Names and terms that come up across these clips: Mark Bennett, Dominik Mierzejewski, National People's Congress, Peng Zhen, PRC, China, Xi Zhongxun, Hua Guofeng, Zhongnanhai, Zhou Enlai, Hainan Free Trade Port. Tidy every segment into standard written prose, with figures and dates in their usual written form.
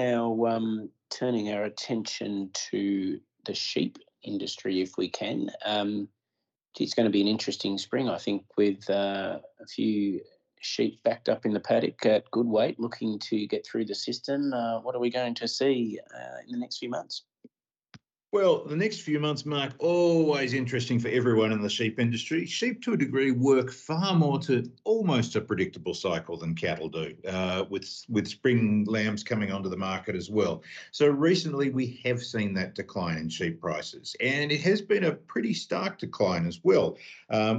now turning our attention to the sheep industry, if we can. It's going to be an interesting spring, I think, with a few sheep backed up in the paddock at good weight, looking to get through the system. What are we going to see in the next few months? Well, the next few months, Mark, always interesting for everyone in the sheep industry. Sheep, to a degree, work far more to almost a predictable cycle than cattle do, with spring lambs coming onto the market as well. So recently we have seen that decline in sheep prices, and it has been a pretty stark decline as well.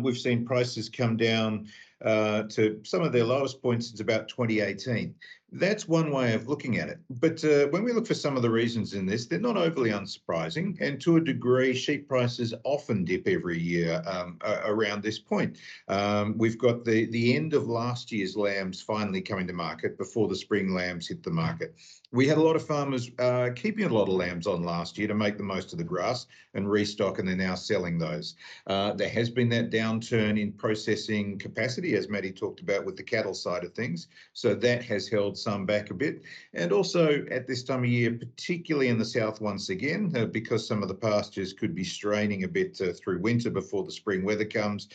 We've seen prices come down to some of their lowest points since about 2018. That's one way of looking at it. But when we look for some of the reasons in this, they're not overly unsurprising. And to a degree, sheep prices often dip every year around this point. We've got the end of last year's lambs finally coming to market before the spring lambs hit the market. We had a lot of farmers keeping a lot of lambs on last year to make the most of the grass and restock, and they're now selling those. There has been that downturn in processing capacity, as Maddy talked about, with the cattle side of things. So that has held some back a bit. And also at this time of year, particularly in the south once again, because some of the pastures could be straining a bit through winter before the spring weather comes,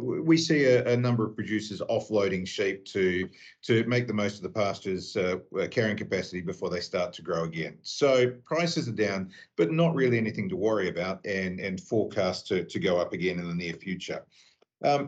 we see a number of producers offloading sheep to make the most of the pastures carrying capacity before they start to grow again. So prices are down, but not really anything to worry about, and forecast to go up again in the near future.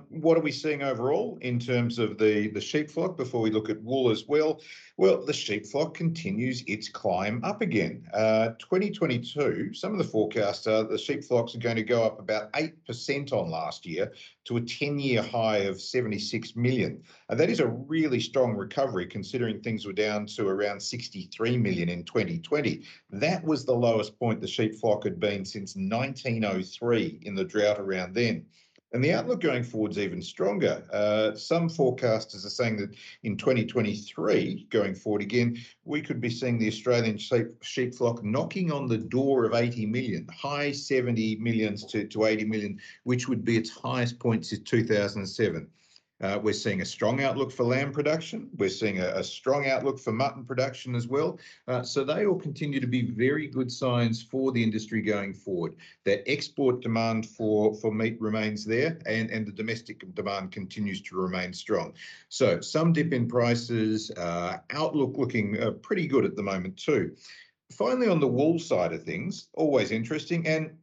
What are we seeing overall in terms of the sheep flock before we look at wool as well? Well, the sheep flock continues its climb up again. 2022, some of the forecasts are the sheep flocks are going to go up about 8% on last year to a 10-year high of 76 million. That is a really strong recovery considering things were down to around 63 million in 2020. That was the lowest point the sheep flock had been since 1903 in the drought around then. And the outlook going forward is even stronger. Some forecasters are saying that in 2023, going forward again, we could be seeing the Australian sheep flock knocking on the door of 80 million, high 70 millions to 80 million, which would be its highest point since 2007. We're seeing a strong outlook for lamb production. We're seeing a strong outlook for mutton production as well. So they all continue to be very good signs for the industry going forward. That export demand for meat remains there, and the domestic demand continues to remain strong. So some dip in prices, outlook looking pretty good at the moment too. Finally, on the wool side of things, always interesting, and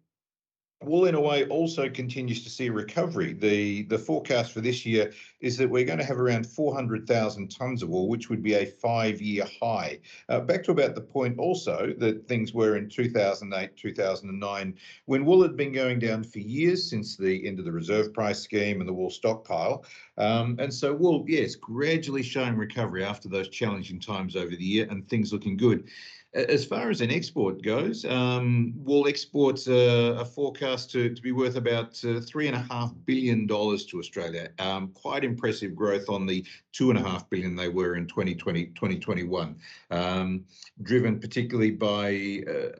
wool, in a way, also continues to see recovery. The forecast for this year is that we're going to have around 400,000 tonnes of wool, which would be a 5-year high. Back to about the point also that things were in 2008, 2009, when wool had been going down for years since the end of the reserve price scheme and the wool stockpile. And so wool, yes, gradually showing recovery after those challenging times over the year, and things looking good. As far as an export goes, wool exports are forecast to be worth about $3.5 billion to Australia. Quite impressive growth on the $2.5 billion they were in 2020, 2021. Driven particularly by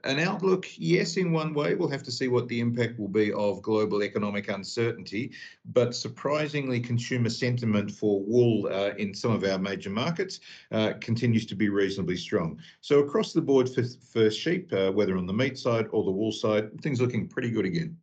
an outlook, yes, in one way, we'll have to see what the impact will be of global economic uncertainty, but surprisingly, consumer sentiment for wool in some of our major markets continues to be reasonably strong. So across the board for sheep, whether on the meat side or the wool side, things looking pretty good again.